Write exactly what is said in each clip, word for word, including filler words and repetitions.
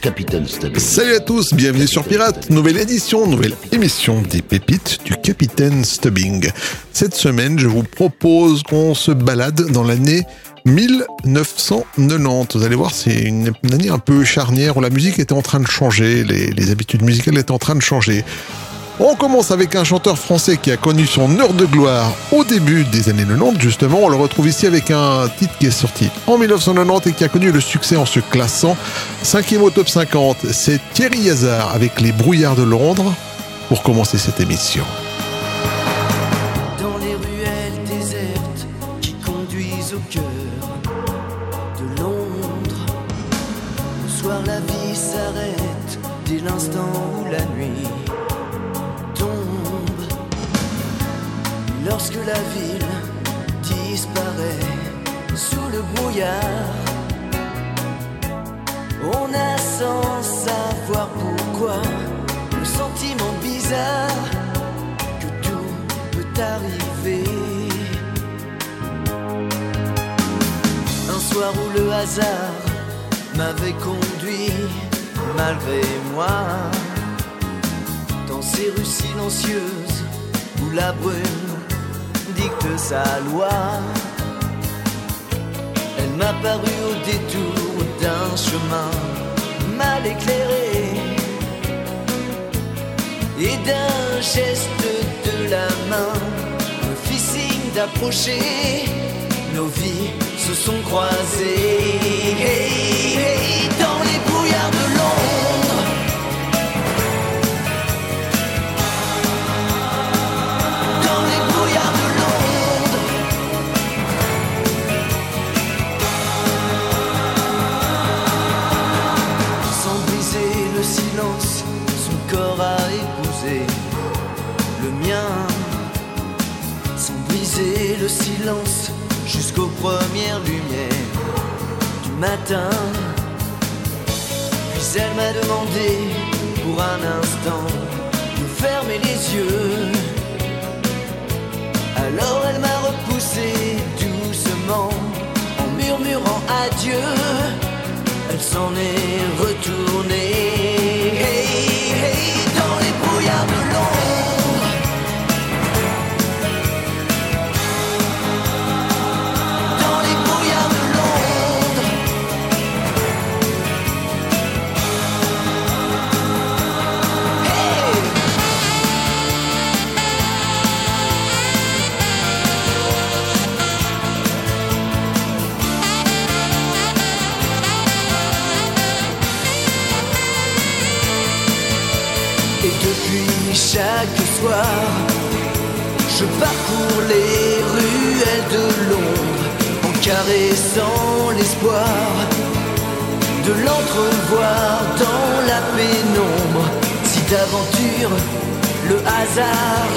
Capitaine Stubbing. Salut à tous, bienvenue sur Pirate, nouvelle édition, nouvelle émission des pépites du Capitaine Stubbing. Cette semaine, je vous propose qu'on se balade dans l'année dix-neuf cent quatre-vingt-dix. Vous allez voir, c'est une année un peu charnière où la musique était en train de changer, les, les habitudes musicales étaient en train de changer. On commence avec un chanteur français qui a connu son heure de gloire au début des années quatre-vingt-dix, justement. On le retrouve ici avec un titre qui est sorti en dix-neuf cent quatre-vingt-dix et qui a connu le succès en se classant cinquième au top cinquante. C'est Thierry Hazard avec Les Brouillards de Londres pour commencer cette émission. Dans les ruelles désertes qui conduisent au cœur de Londres, au soir la vie s'arrête dès l'instant où la nuit. Lorsque la ville disparaît sous le brouillard, on a sans savoir pourquoi le sentiment bizarre que tout peut arriver. Un soir où le hasard m'avait conduit malgré moi dans ces rues silencieuses où la brume dicte sa loi. Elle m'a paru au détour d'un chemin mal éclairé et d'un geste de la main me fit signe d'approcher. Nos vies se sont croisées hey, hey, dans les brouillards de Londres. Le silence jusqu'aux premières lumières du matin. Puis elle m'a demandé pour un instant de fermer les yeux. Alors elle m'a repoussé doucement en murmurant adieu. Elle s'en est retournée hey, hey, dans les brouillards de Londres. Chaque soir, je parcours les ruelles de Londres en caressant l'espoir de l'entrevoir dans la pénombre. Si d'aventure le hasard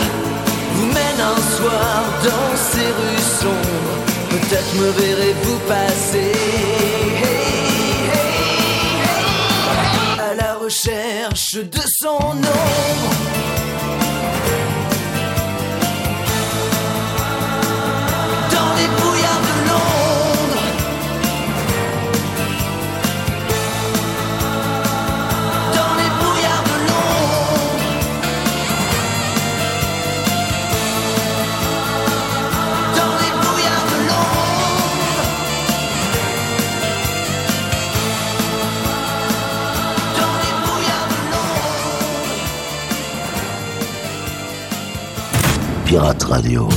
vous mène un soir dans ces rues sombres, peut-être me verrez-vous passer hey, hey, hey, à la recherche de son ombre. Pirate Radio.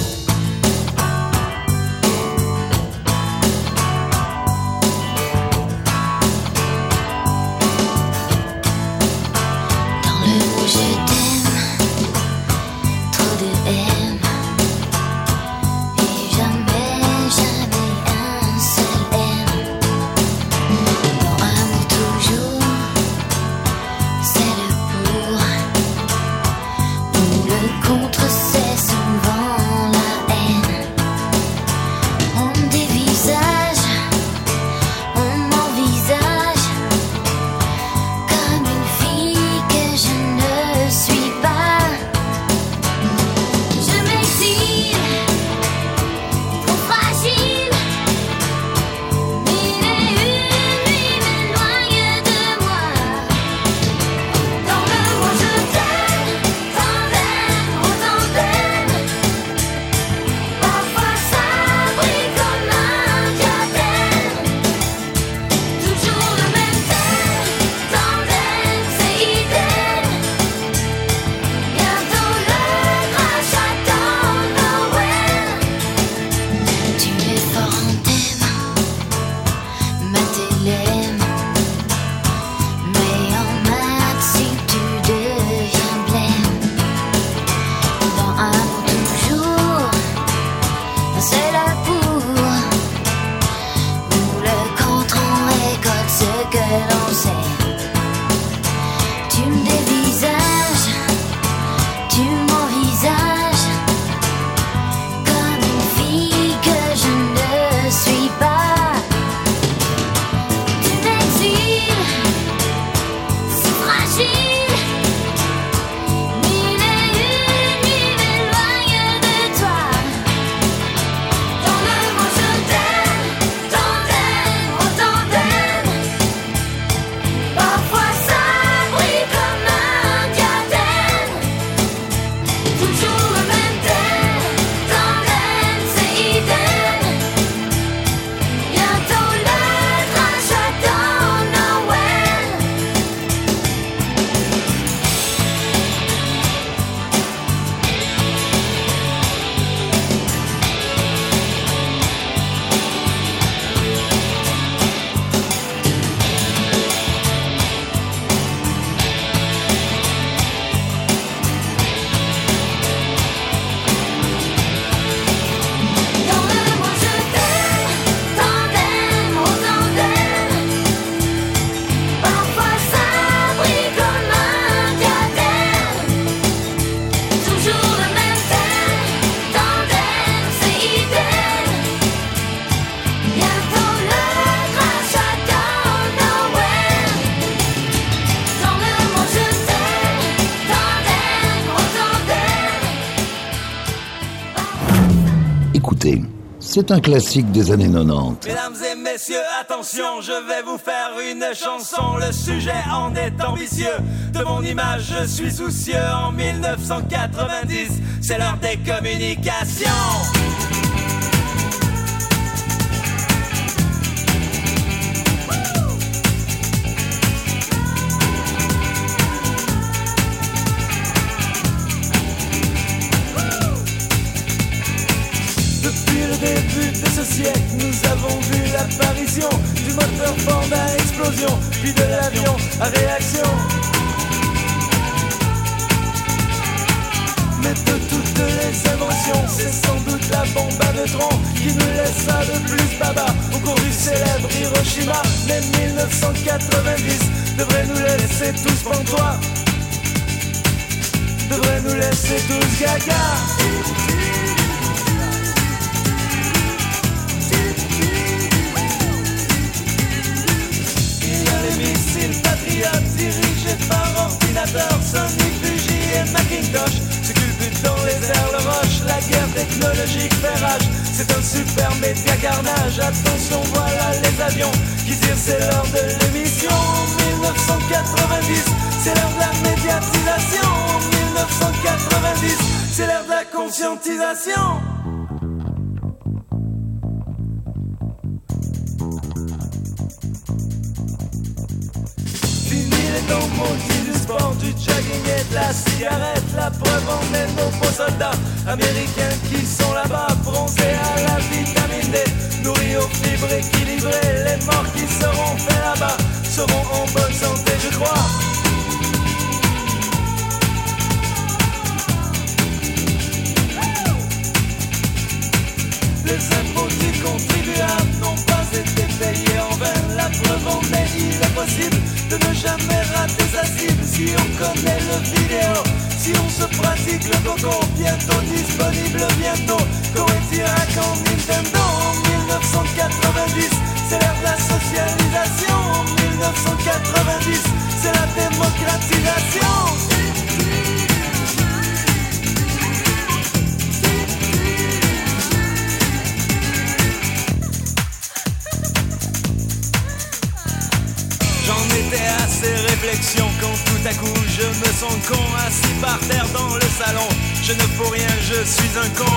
Contre, c'est souvent la passer. C'est un classique des années quatre-vingt-dix. Mesdames et messieurs, attention, je vais vous faire une chanson. Le sujet en est ambitieux. De mon image, je suis soucieux. En dix-neuf cent quatre-vingt-dix, c'est l'heure des communications. Nous avons vu l'apparition du moteur Ford à explosion, puis de l'avion à réaction. Mais de toutes les inventions, c'est sans doute la bombe à neutrons qui nous laissa le plus baba au cours du célèbre Hiroshima. Mais dix-neuf cent quatre-vingt-dix devrait nous laisser tous pantois, devrait nous laisser tous gaga. Missiles patriotes dirigés par ordinateur, Sony, Fuji et Macintosh se culbutent dans les airs le roche. La guerre technologique fait rage, c'est un super média carnage. Attention, voilà les avions qui tirent, c'est l'heure de l'émission. Dix-neuf cent quatre-vingt-dix, c'est l'heure de la médiatisation. Dix-neuf cent quatre-vingt-dix, c'est l'heure de la conscientisation. Du jogging et de la cigarette, la preuve en est nos beaux soldats américains qui sont là-bas, bronzés à la vitamine D, nourris aux fibres équilibrées. Les morts qui seront faits là-bas seront en bonne santé, je crois. Les impôts du contribuable n'ont pas été payés en vain. La preuve en est, il est possible de ne jamais rater sa cible. Si on connaît le vidéo, si on se pratique le coco, bientôt disponible, bientôt Corée Tirac en Nintendo. Dix-neuf cent quatre-vingt-dix, c'est l'heure de la socialisation. Dix-neuf cent quatre-vingt-dix, c'est la démocratisation. J'étais à ces réflexions quand tout à coup je me sens con, assis par terre dans le salon. Je ne fous rien, je suis un con.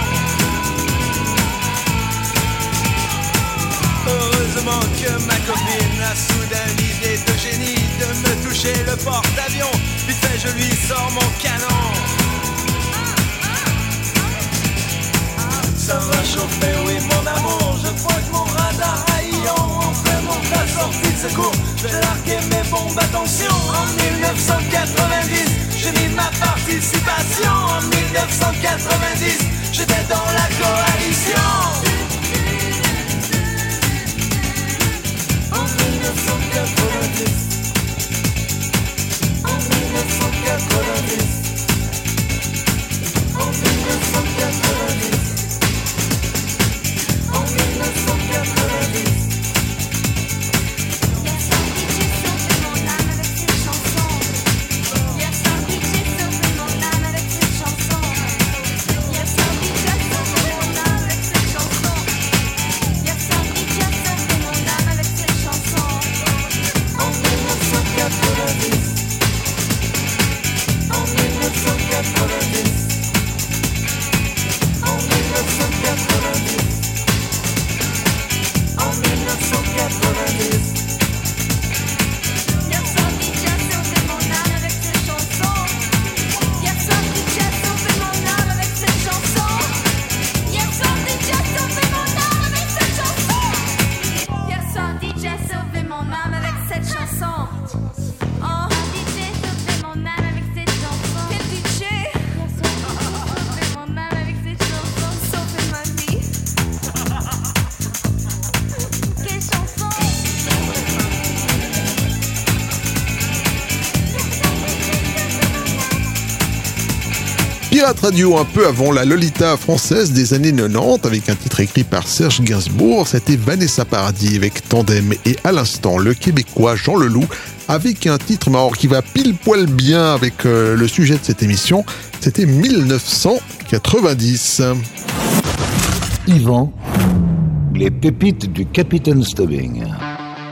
Heureusement que ma copine a soudain l'idée de génie de me toucher le porte-avions. Vite fait, je lui sors mon canon. Ça va chauffer, oui mon amour, je crois que mon radar a ion. La sortie de secours, je vais larguer mes bombes, attention. En dix-neuf cent quatre-vingt-dix, j'ai mis ma participation. En dix-neuf cent quatre-vingt-dix, j'étais dans la coalition. En dix-neuf cent quatre-vingt-dix, en dix-neuf cent quatre-vingt-dix, en dix-neuf cent quatre-vingt-dix, en dix-neuf cent quatre-vingt-dix. Pirate Radio, un peu avant la Lolita française des années quatre-vingt-dix, avec un titre écrit par Serge Gainsbourg. C'était Vanessa Paradis avec Tandem, et à l'instant le Québécois Jean Leloup avec un titre marrant qui va pile poil bien avec euh, le sujet de cette émission. C'était dix-neuf cent quatre-vingt-dix. Yvan, les pépites du Capitaine Stubbing.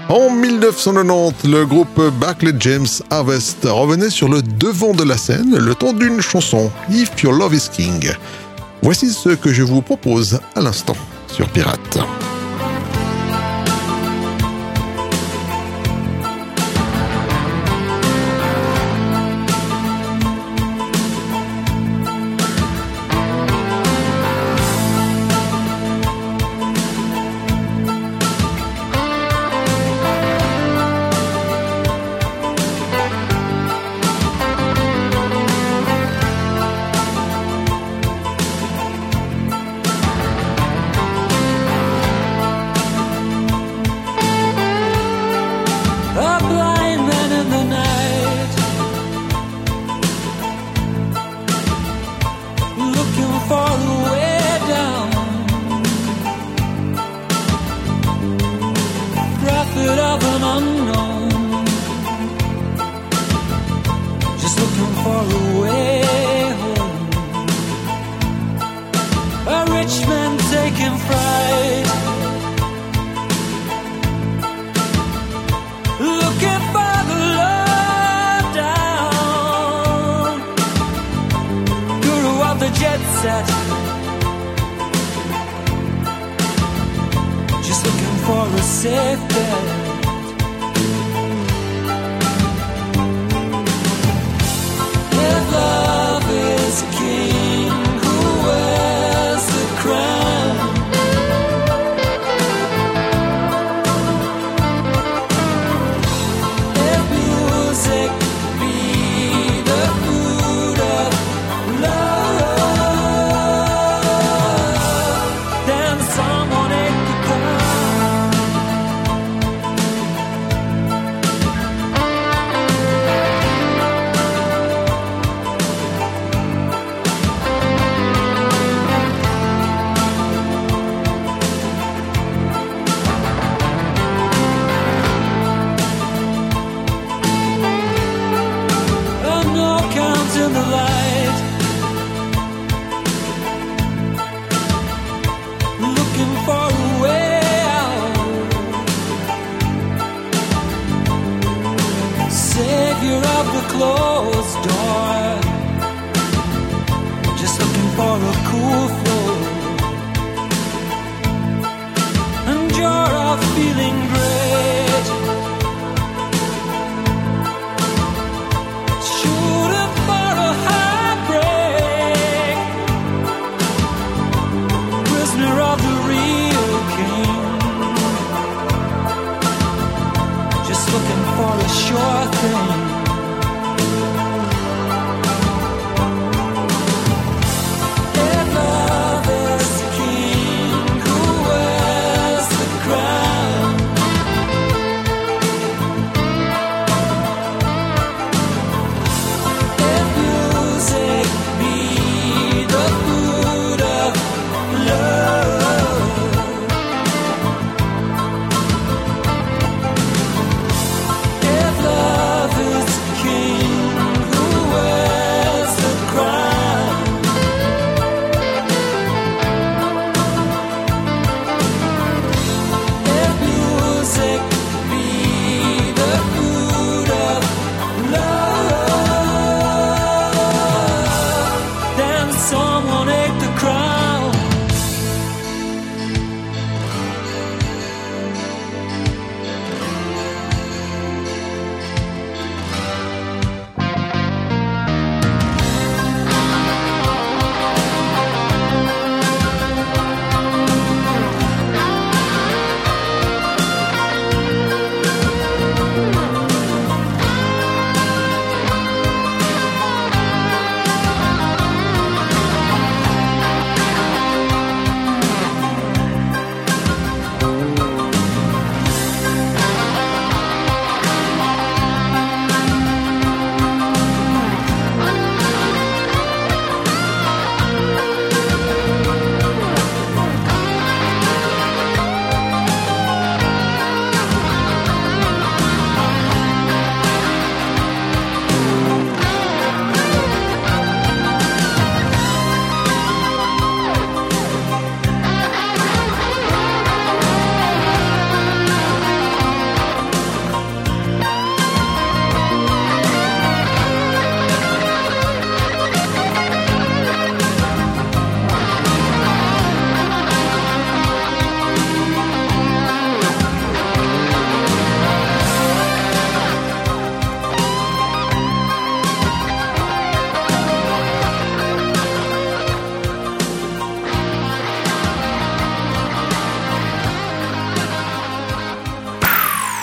En mille neuf cent quatre-vingt-dix, le groupe Barclay James Harvest revenait sur le devant de la scène le temps d'une chanson, If Your Love Is King. Voici ce que je vous propose à l'instant sur Pirate.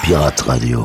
Pirate Radio.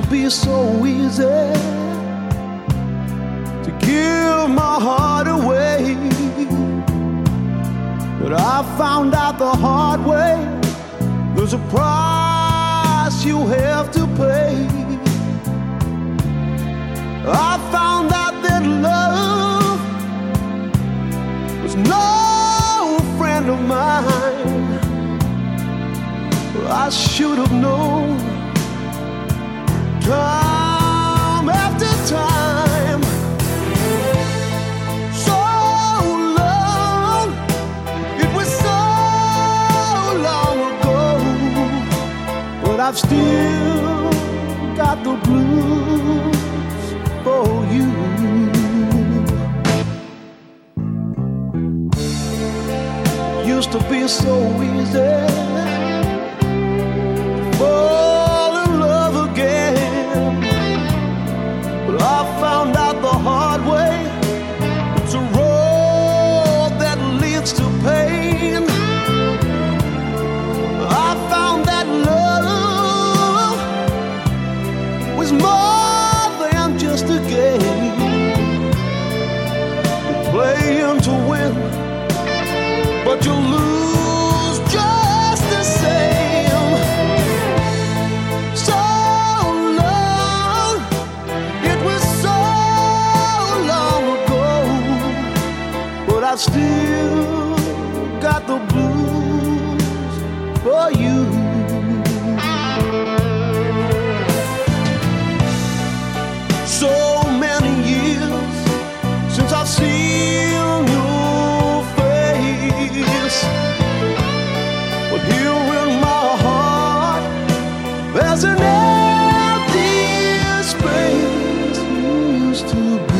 to be so easy to give my heart away. But I found out the hard way, there's a price you have to pay. I found out that love was no friend of mine. I should have known, time after time. So long, it was so long ago, but I've still got the blues for you. Used to be so easy, fall in love again. But I found out the hard way, it's a road that leads to pain. I found that love was more than just a game. You're playing to win, but you lose just the same. Still got the blues for you. So many years since I've seen your face, but here in my heart there's an empty space you used to be.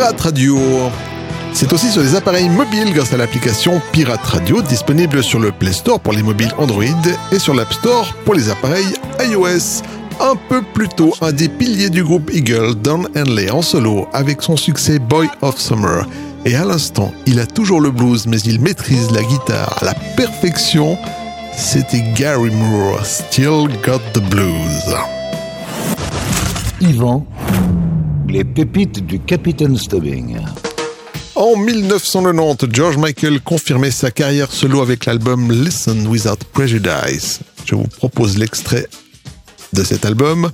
Pirate Radio. C'est aussi sur les appareils mobiles grâce à l'application Pirate Radio disponible sur le Play Store pour les mobiles Android et sur l'App Store pour les appareils iOS. Un peu plus tôt, un des piliers du groupe Eagle, Don Henley en solo avec son succès Boy of Summer. Et à l'instant, il a toujours le blues mais il maîtrise la guitare à la perfection. C'était Gary Moore, Still Got the Blues. Yvan, les pépites du Capitaine Stubbing. En dix-neuf cent quatre-vingt-dix, George Michael confirmait sa carrière solo avec l'album Listen Without Prejudice. Je vous propose l'extrait de cet album,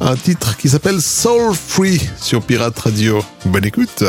un titre qui s'appelle Soul Free sur Pirate Radio. Bonne écoute.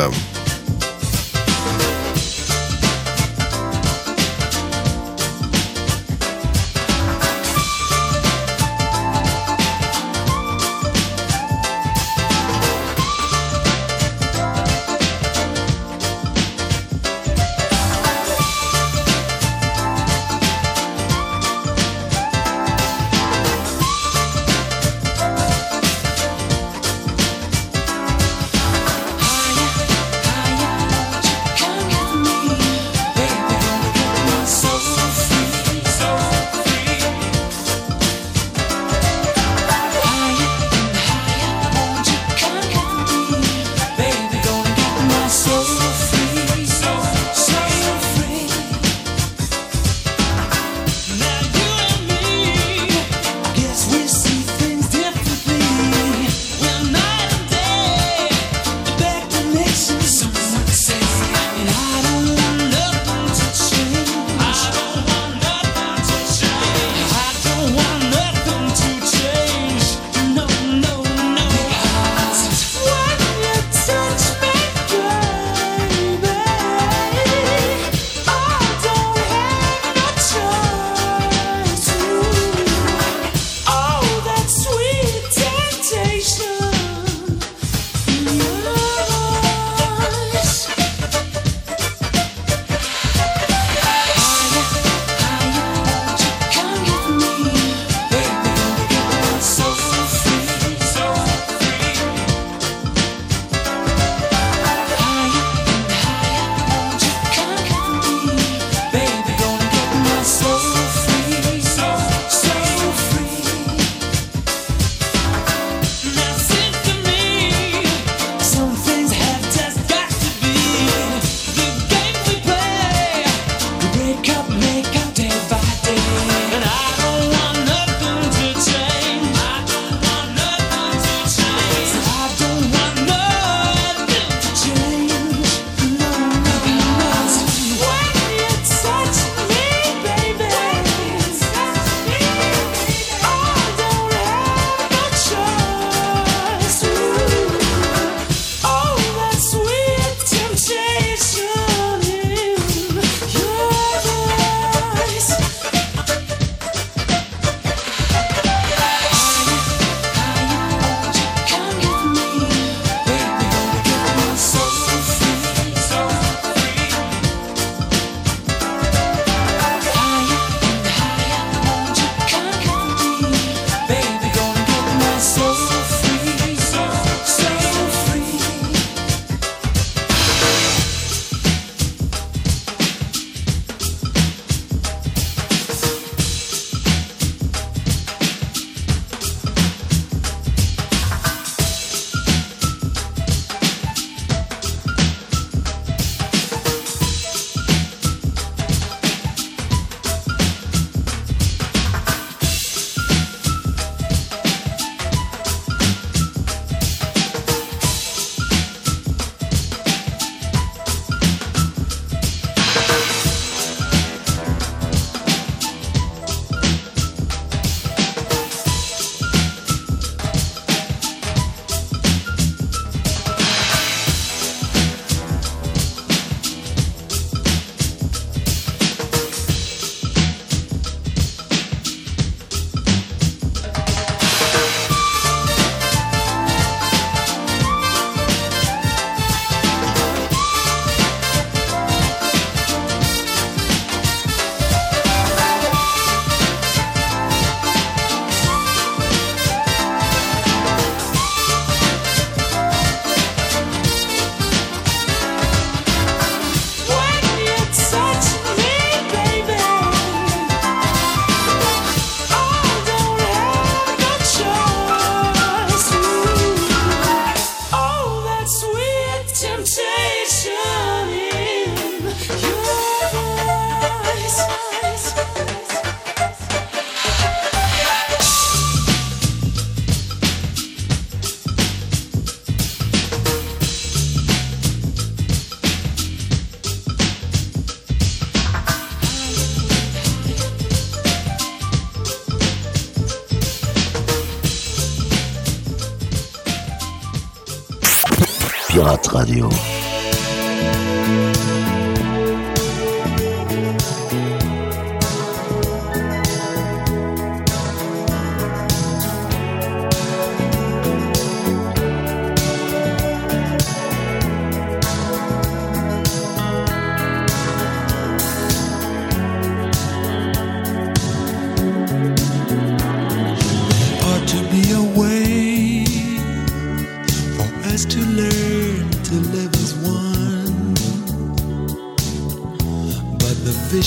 Pirate Radio.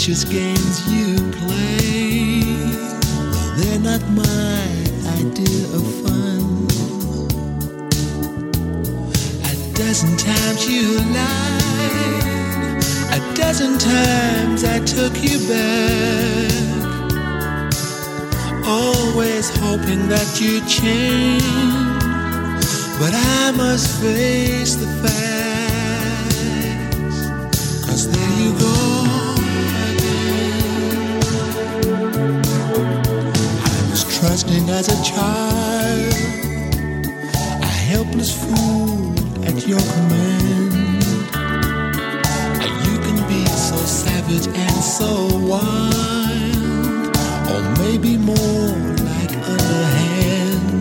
Vicious games you play, well, they're not my idea of fun. A dozen times you lied, a dozen times I took you back, always hoping that you'd change, but I must face the facts, 'cause there you go. Trusting as a child, a helpless fool at your command. You can be so savage and so wild, or maybe more like underhand.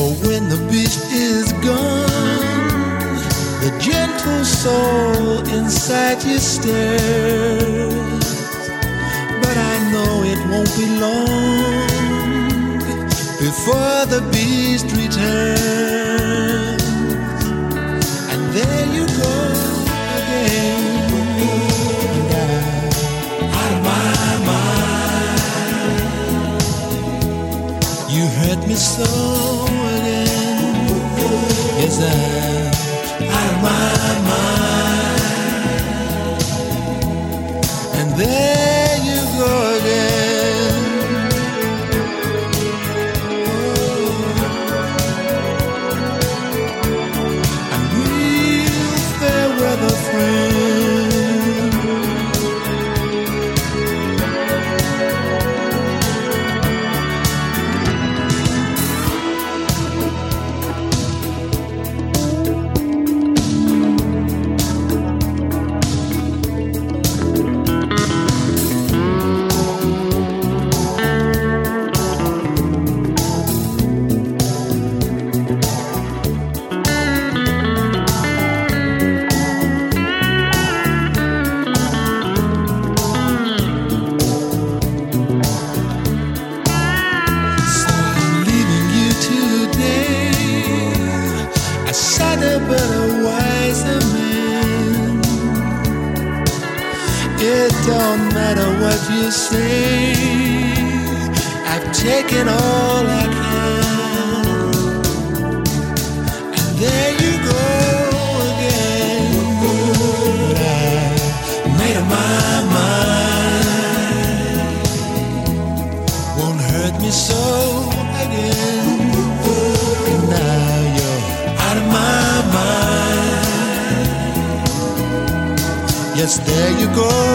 Or when the beast is gone, the gentle soul inside you stares. I know it won't be long before the beast returns, and there you go again, out of my mind. You hurt me so again, yes I'm out of my mind, and there. There you go again.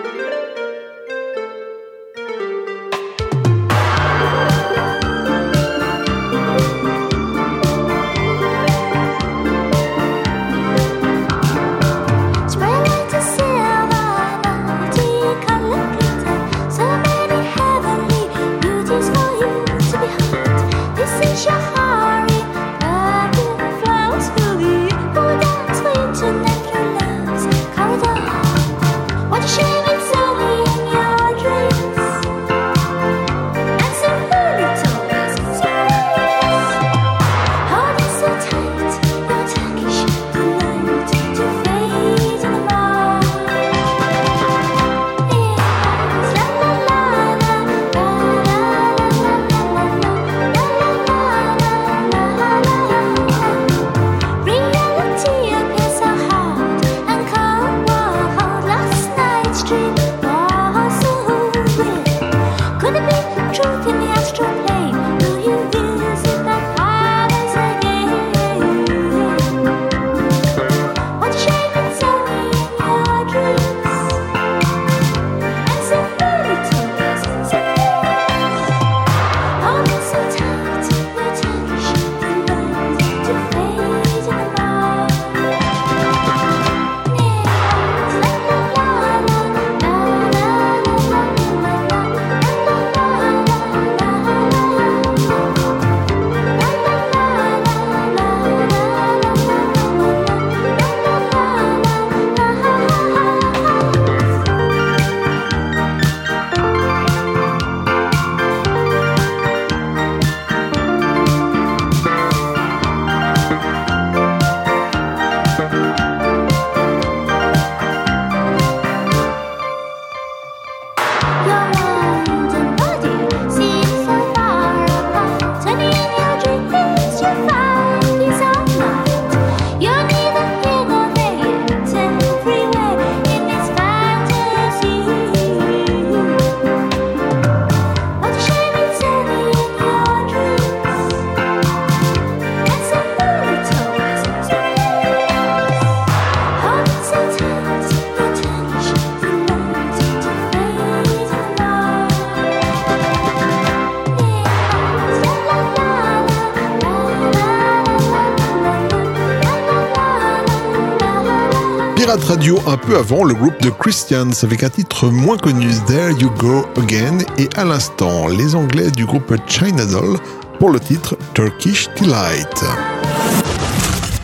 Radio un peu avant, le groupe de Christians avec un titre moins connu, There You Go Again, et à l'instant, les Anglais du groupe China Doll pour le titre Turkish Delight.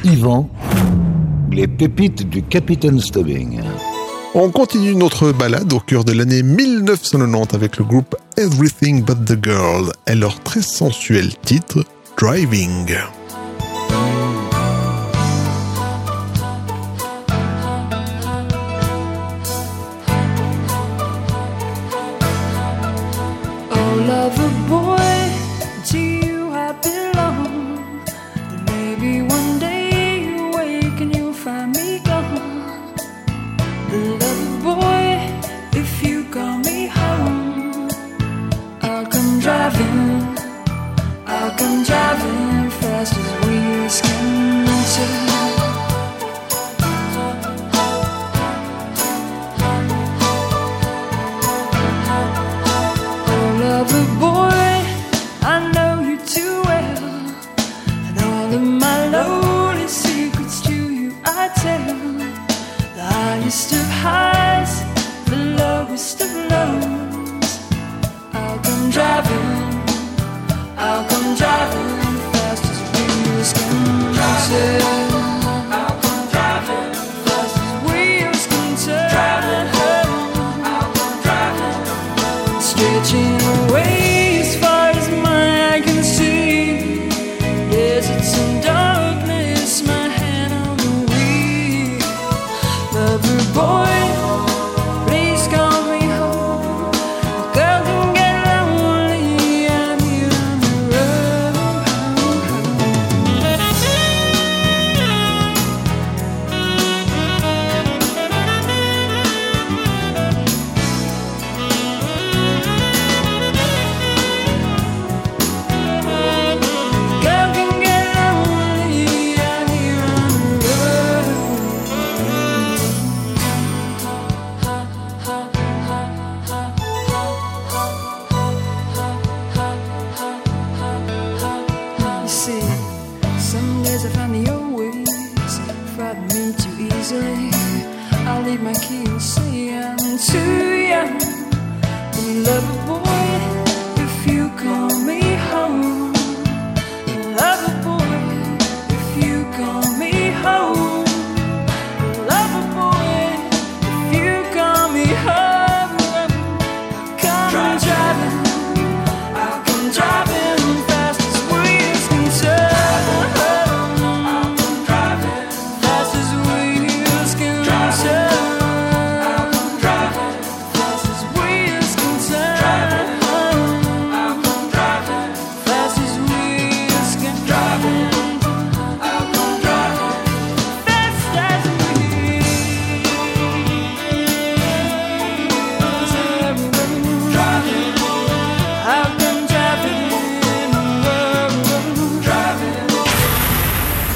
Yvan, les pépites du Capitaine Stubbing. On continue notre balade au cœur de l'année dix-neuf cent quatre-vingt-dix avec le groupe Everything But The Girl et leur très sensuel titre Driving. The boy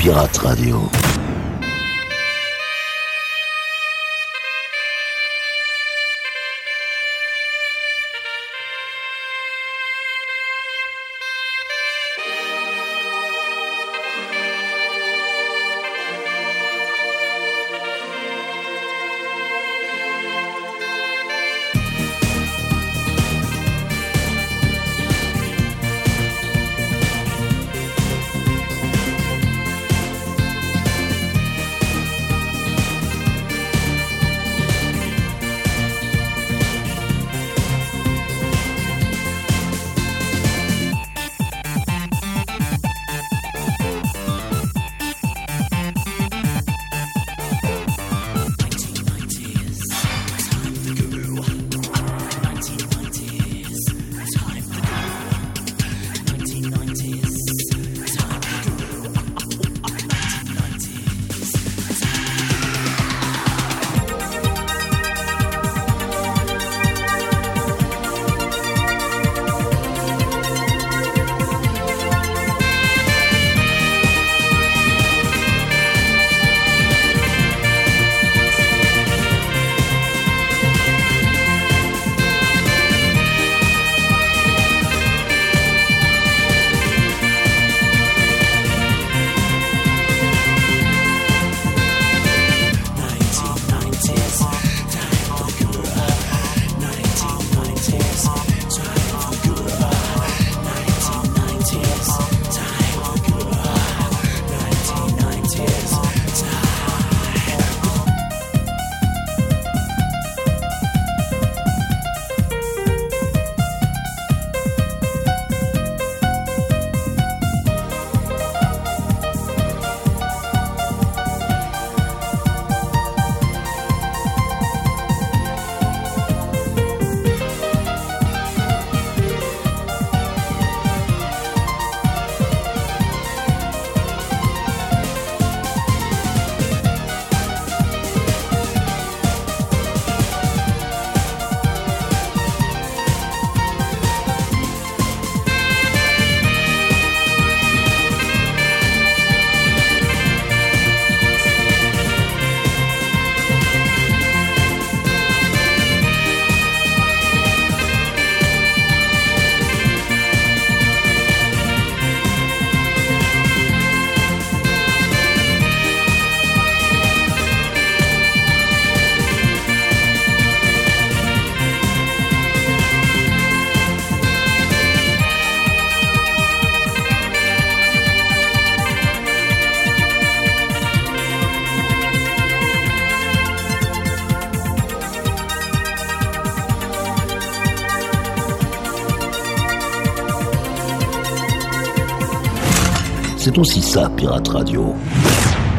Pirate Radio. C'est aussi ça, Pirate Radio.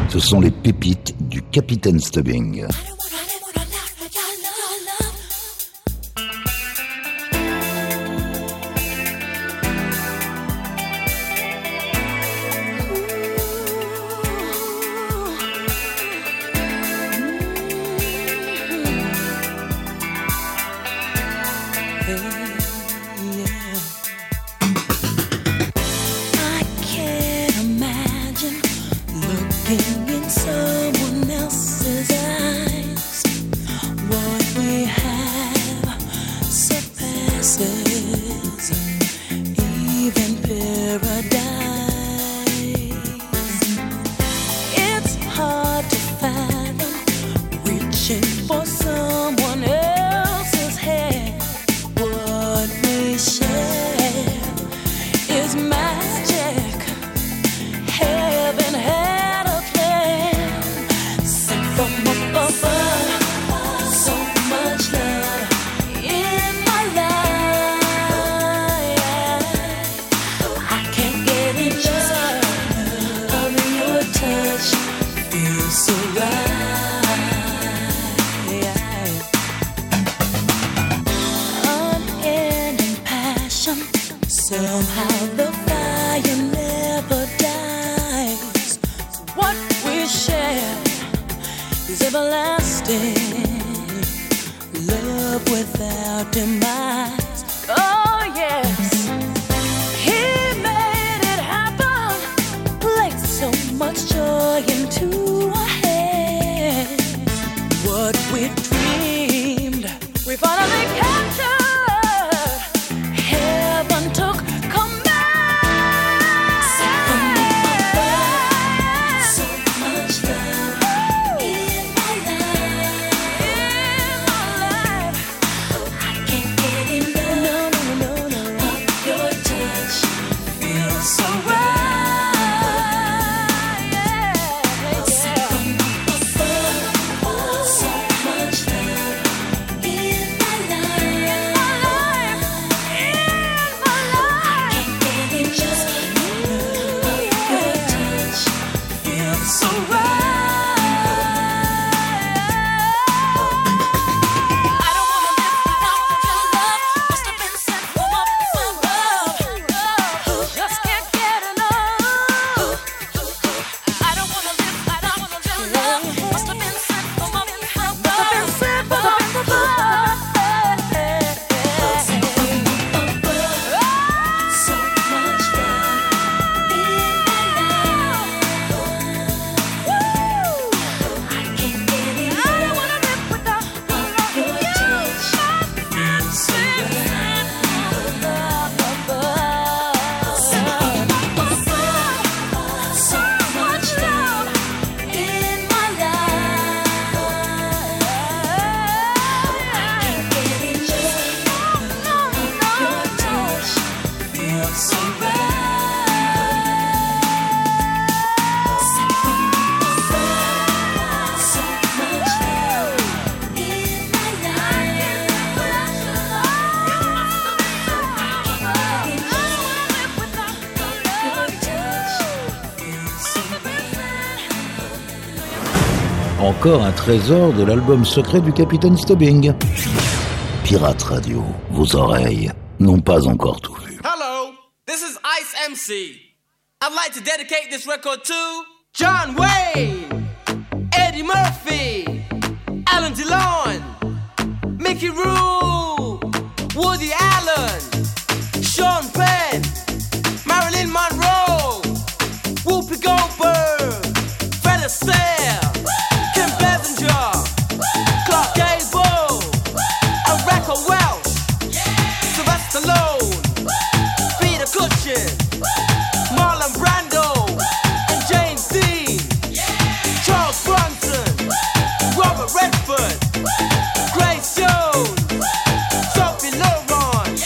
Ce sont les pépites du Capitaine Stubbing. For someone else. without demise. Oh yes, he made it happen, laid so much joy into our hands. What we dreamed, we finally captured. Heaven took command. Something in my life, so much love in my life, in my life. Oh, I can't get enough, no, no, no, no, of your touch. Feels so right, yeah, yeah. Something above, so much love in my life, in my life, in my life. I can't get enough, just enough of your touch. Feels so right. I don't wanna live without your love. Must have been sent from above. Love, just can't get enough. I don't wanna live without your love. Must have been sent from above. Must have been sent from above. Something above, so much love in my life. I can't get enough. I don't wanna live without your touch. Feels so right. Something above, so much love in my life. I can't get enough of your touch. Feels so right. Something above, so much love in my Encore un trésor de l'album secret du capitaine Stubbing. Pirate Radio, vos oreilles n'ont pas encore tout vu. Hello, this is Ice M C. I'd like to dedicate this record to John Wayne, Eddie Murphy, Alan Delon, Mickey Rooney, Woody Allen, Sean Penn, Marilyn Monroe, Whoopi Goldberg, Fred Astaire, Kim Basinger, Clark Gable, Rebecca Welch, Sylvester Stallone, Peter Cushing, Marlon Brando, and James Dean, Charles Bronson, Robert Redford, Grace Jones, Sophie Loren,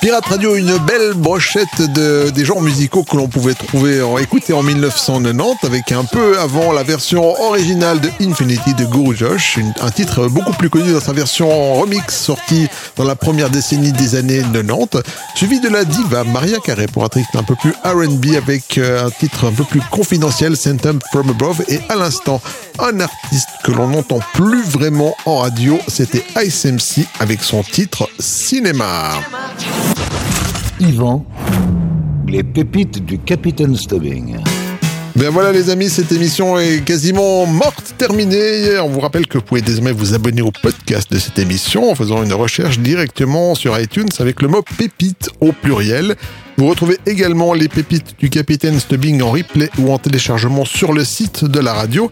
Pirate Radio, une belle brochette de, des genres musicaux que l'on pouvait trouver, en, écouter en dix-neuf cent quatre-vingt-dix, avec un peu avant la version originale de Infinity de Guru Josh, une, un titre beaucoup plus connu dans sa version remix sortie dans la première décennie des années quatre-vingt-dix, suivi de la diva Maria Carey pour un titre un peu plus R and B avec euh, un titre un peu plus confidentiel, Sent Up From Above, et à l'instant un artiste que l'on n'entend plus vraiment en radio, c'était Ice M C avec son titre Cinéma. Yvan, les pépites du Capitaine Stubbing. Ben voilà les amis, cette émission est quasiment morte, terminée. On vous rappelle que vous pouvez désormais vous abonner au podcast de cette émission en faisant une recherche directement sur iTunes avec le mot pépite au pluriel. Vous retrouvez également les pépites du Capitaine Stubbing en replay ou en téléchargement sur le site de la radio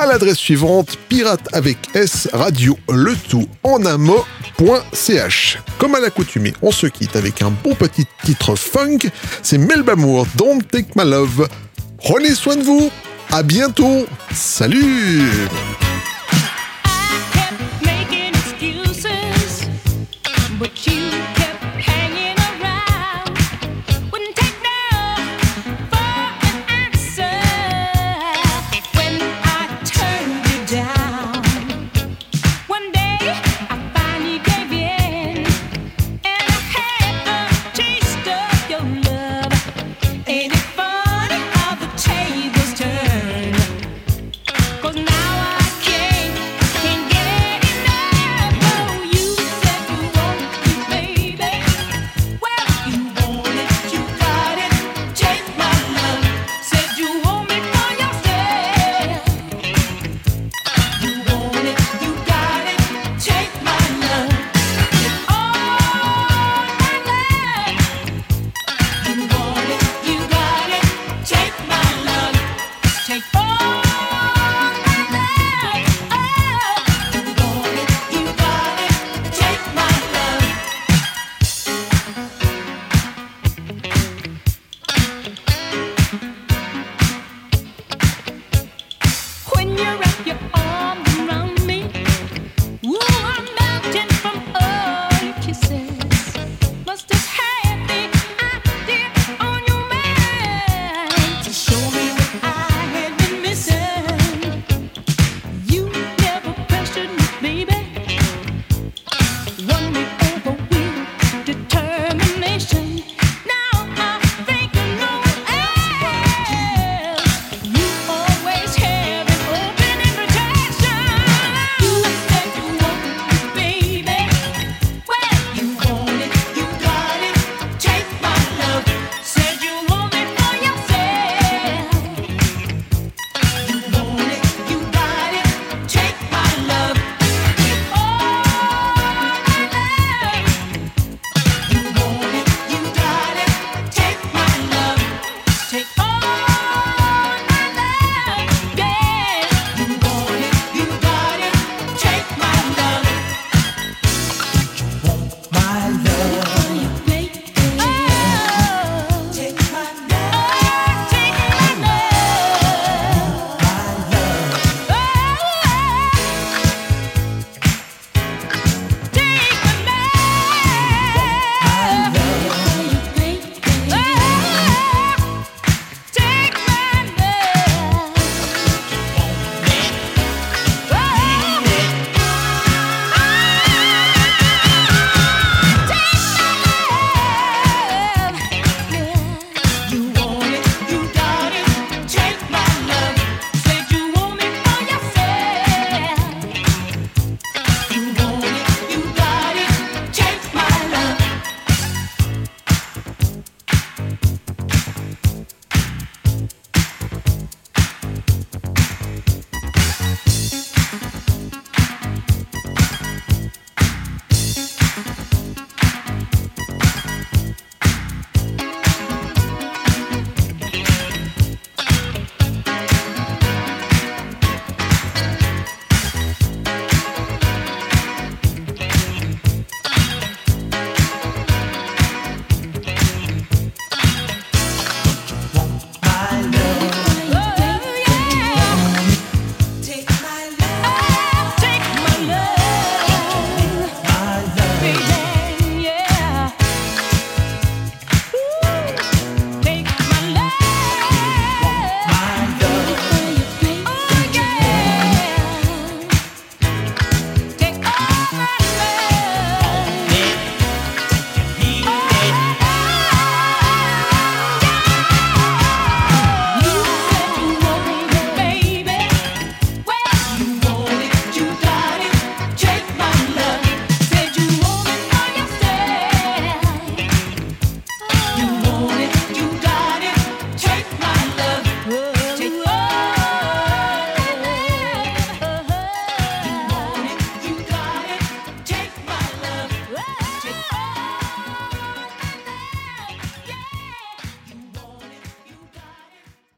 à l'adresse suivante, pirate avec S, radio, le tout en un mot, point ch. Comme à l'accoutumée, on se quitte avec un bon petit titre funk, c'est Melba Moore, Don't Take My Love. Prenez soin de vous, à bientôt, salut!